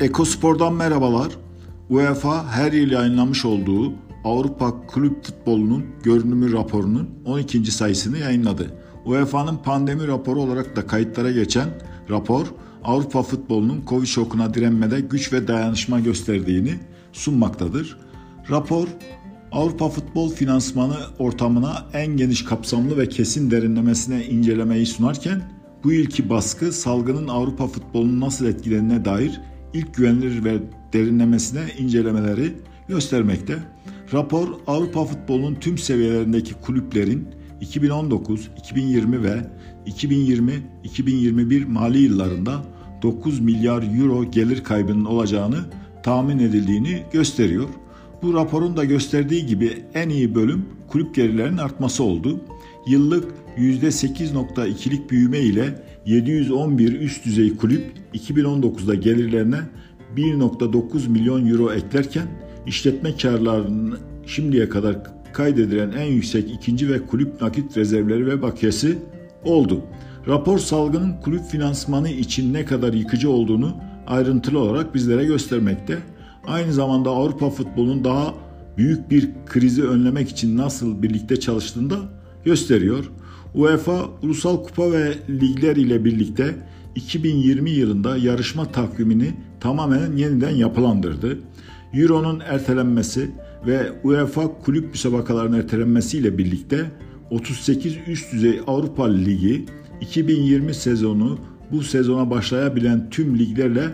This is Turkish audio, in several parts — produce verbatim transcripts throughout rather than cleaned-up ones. Ekospor'dan merhabalar. UEFA her yıl yayınlamış olduğu Avrupa Kulüp Futbolunun Görünümü raporunun on ikinci sayısını yayınladı. U E F A'nın pandemi raporu olarak da kayıtlara geçen rapor, Avrupa futbolunun Covid şokuna direnmede güç ve dayanışma gösterdiğini sunmaktadır. Rapor, Avrupa futbol finansmanı ortamına en geniş kapsamlı ve kesin derinlemesine incelemeyi sunarken, bu yılki baskı salgının Avrupa futbolunu nasıl etkilediğine dair ilk güvenilir ve derinlemesine incelemeleri göstermekte. Rapor, Avrupa futbolunun tüm seviyelerindeki kulüplerin iki bin on dokuz, iki bin yirmi ve iki bin yirmi iki bin yirmi bir mali yıllarında dokuz milyar euro gelir kaybının olacağını tahmin edildiğini gösteriyor. Bu raporun da gösterdiği gibi en iyi bölüm kulüp gelirlerinin artması oldu. Yıllık yüzde sekiz virgül ikilik büyüme ile yedi yüz on bir üst düzey kulüp iki bin on dokuzda gelirlerine bir virgül dokuz milyon euro eklerken işletme karlarının şimdiye kadar kaydedilen en yüksek ikinci ve kulüp nakit rezervleri ve bakiyesi oldu. Rapor salgının kulüp finansmanı için ne kadar yıkıcı olduğunu ayrıntılı olarak bizlere göstermekte. Aynı zamanda Avrupa futbolunun daha büyük bir krizi önlemek için nasıl birlikte çalıştığını da gösteriyor. UEFA Ulusal Kupa ve Ligler ile birlikte iki bin yirmi yılında yarışma takvimini tamamen yeniden yapılandırdı. Euro'nun ertelenmesi ve UEFA kulüp müsabakalarının ertelenmesiyle birlikte otuz sekiz üst düzey Avrupa Ligi iki bin yirmi sezonu bu sezona başlayabilen tüm liglerle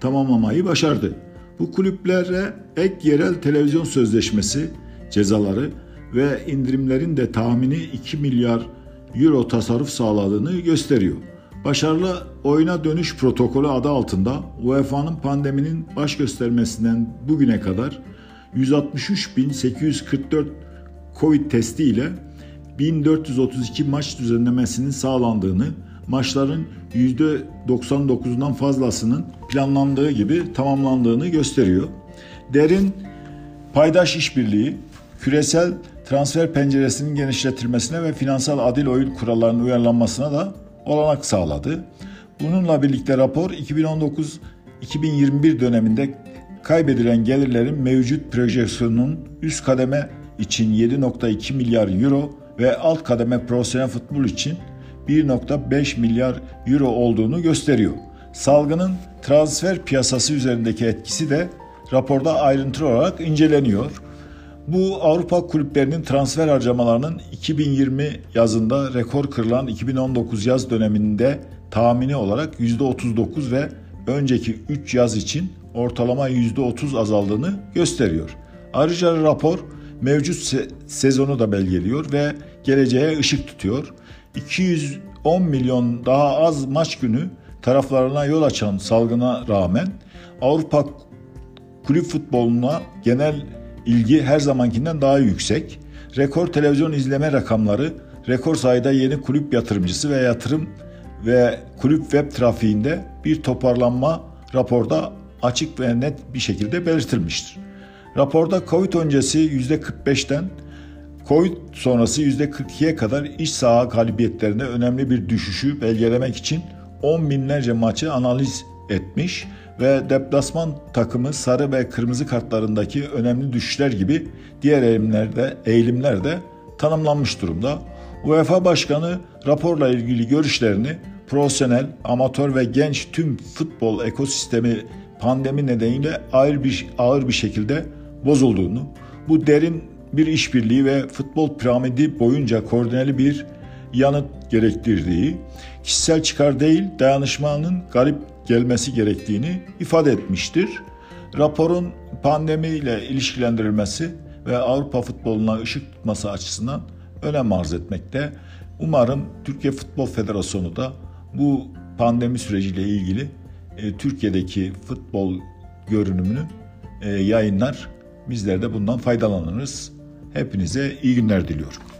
tamamlamayı başardı. Bu kulüplere ek yerel televizyon sözleşmesi, cezaları ve indirimlerin de tahmini iki milyar euro tasarruf sağladığını gösteriyor. Başarılı oyuna dönüş protokolü adı altında U E F A'nın pandeminin baş göstermesinden bugüne kadar yüz altmış üç bin sekiz yüz kırk dört Covid testi ile bin dört yüz otuz iki maç düzenlemesinin sağlandığını, maçların yüzde doksan dokuzundan fazlasının planlandığı gibi tamamlandığını gösteriyor. Derin paydaş işbirliği, küresel transfer penceresinin genişletilmesine ve finansal adil oyun kurallarının uyarlanmasına da olanak sağladı. Bununla birlikte rapor iki bin on dokuz iki bin yirmi bir döneminde kaybedilen gelirlerin mevcut projeksiyonunun üst kademe için yedi virgül iki milyar euro ve alt kademe profesyonel futbol için bir virgül beş milyar euro olduğunu gösteriyor. Salgının transfer piyasası üzerindeki etkisi de raporda ayrıntılı olarak inceleniyor. Bu Avrupa kulüplerinin transfer harcamalarının iki bin yirmi yazında rekor kırılan iki bin on dokuz yaz döneminde tahmini olarak yüzde otuz dokuz ve önceki üç yaz için ortalama yüzde otuz azaldığını gösteriyor. Ayrıca rapor mevcut se- sezonu da belgeliyor ve geleceğe ışık tutuyor. iki yüz on milyon daha az maç günü taraflarına yol açan salgına rağmen Avrupa kulüp futboluna genel ilgi her zamankinden daha yüksek. Rekor televizyon izleme rakamları, rekor sayıda yeni kulüp yatırımcısı ve yatırım ve kulüp web trafiğinde bir toparlanma raporda açık ve net bir şekilde belirtilmiştir. Raporda Covid öncesi yüzde kırk beşten Covid sonrası yüzde kırk ikiye kadar iç saha galibiyetlerine önemli bir düşüşü belgelemek için on binlerce maçı analiz etmiş ve deplasman takımı sarı ve kırmızı kartlarındaki önemli düşüşler gibi diğer eğilimlerde, eğilimlerde tanımlanmış durumda. UEFA Başkanı raporla ilgili görüşlerini profesyonel, amatör ve genç tüm futbol ekosistemi pandemi nedeniyle ağır bir, ağır bir şekilde bozulduğunu, bu derin bir işbirliği ve futbol piramidi boyunca koordineli bir yanıt gerektirdiği, kişisel çıkar değil dayanışmanın garip gelmesi gerektiğini ifade etmiştir. Raporun pandemiyle ilişkilendirilmesi ve Avrupa futboluna ışık tutması açısından önem arz etmekte. Umarım Türkiye Futbol Federasyonu da bu pandemi süreciyle ilgili e, Türkiye'deki futbol görünümünü e, yayınlar. Bizler de bundan faydalanırız. Hepinize iyi günler diliyorum.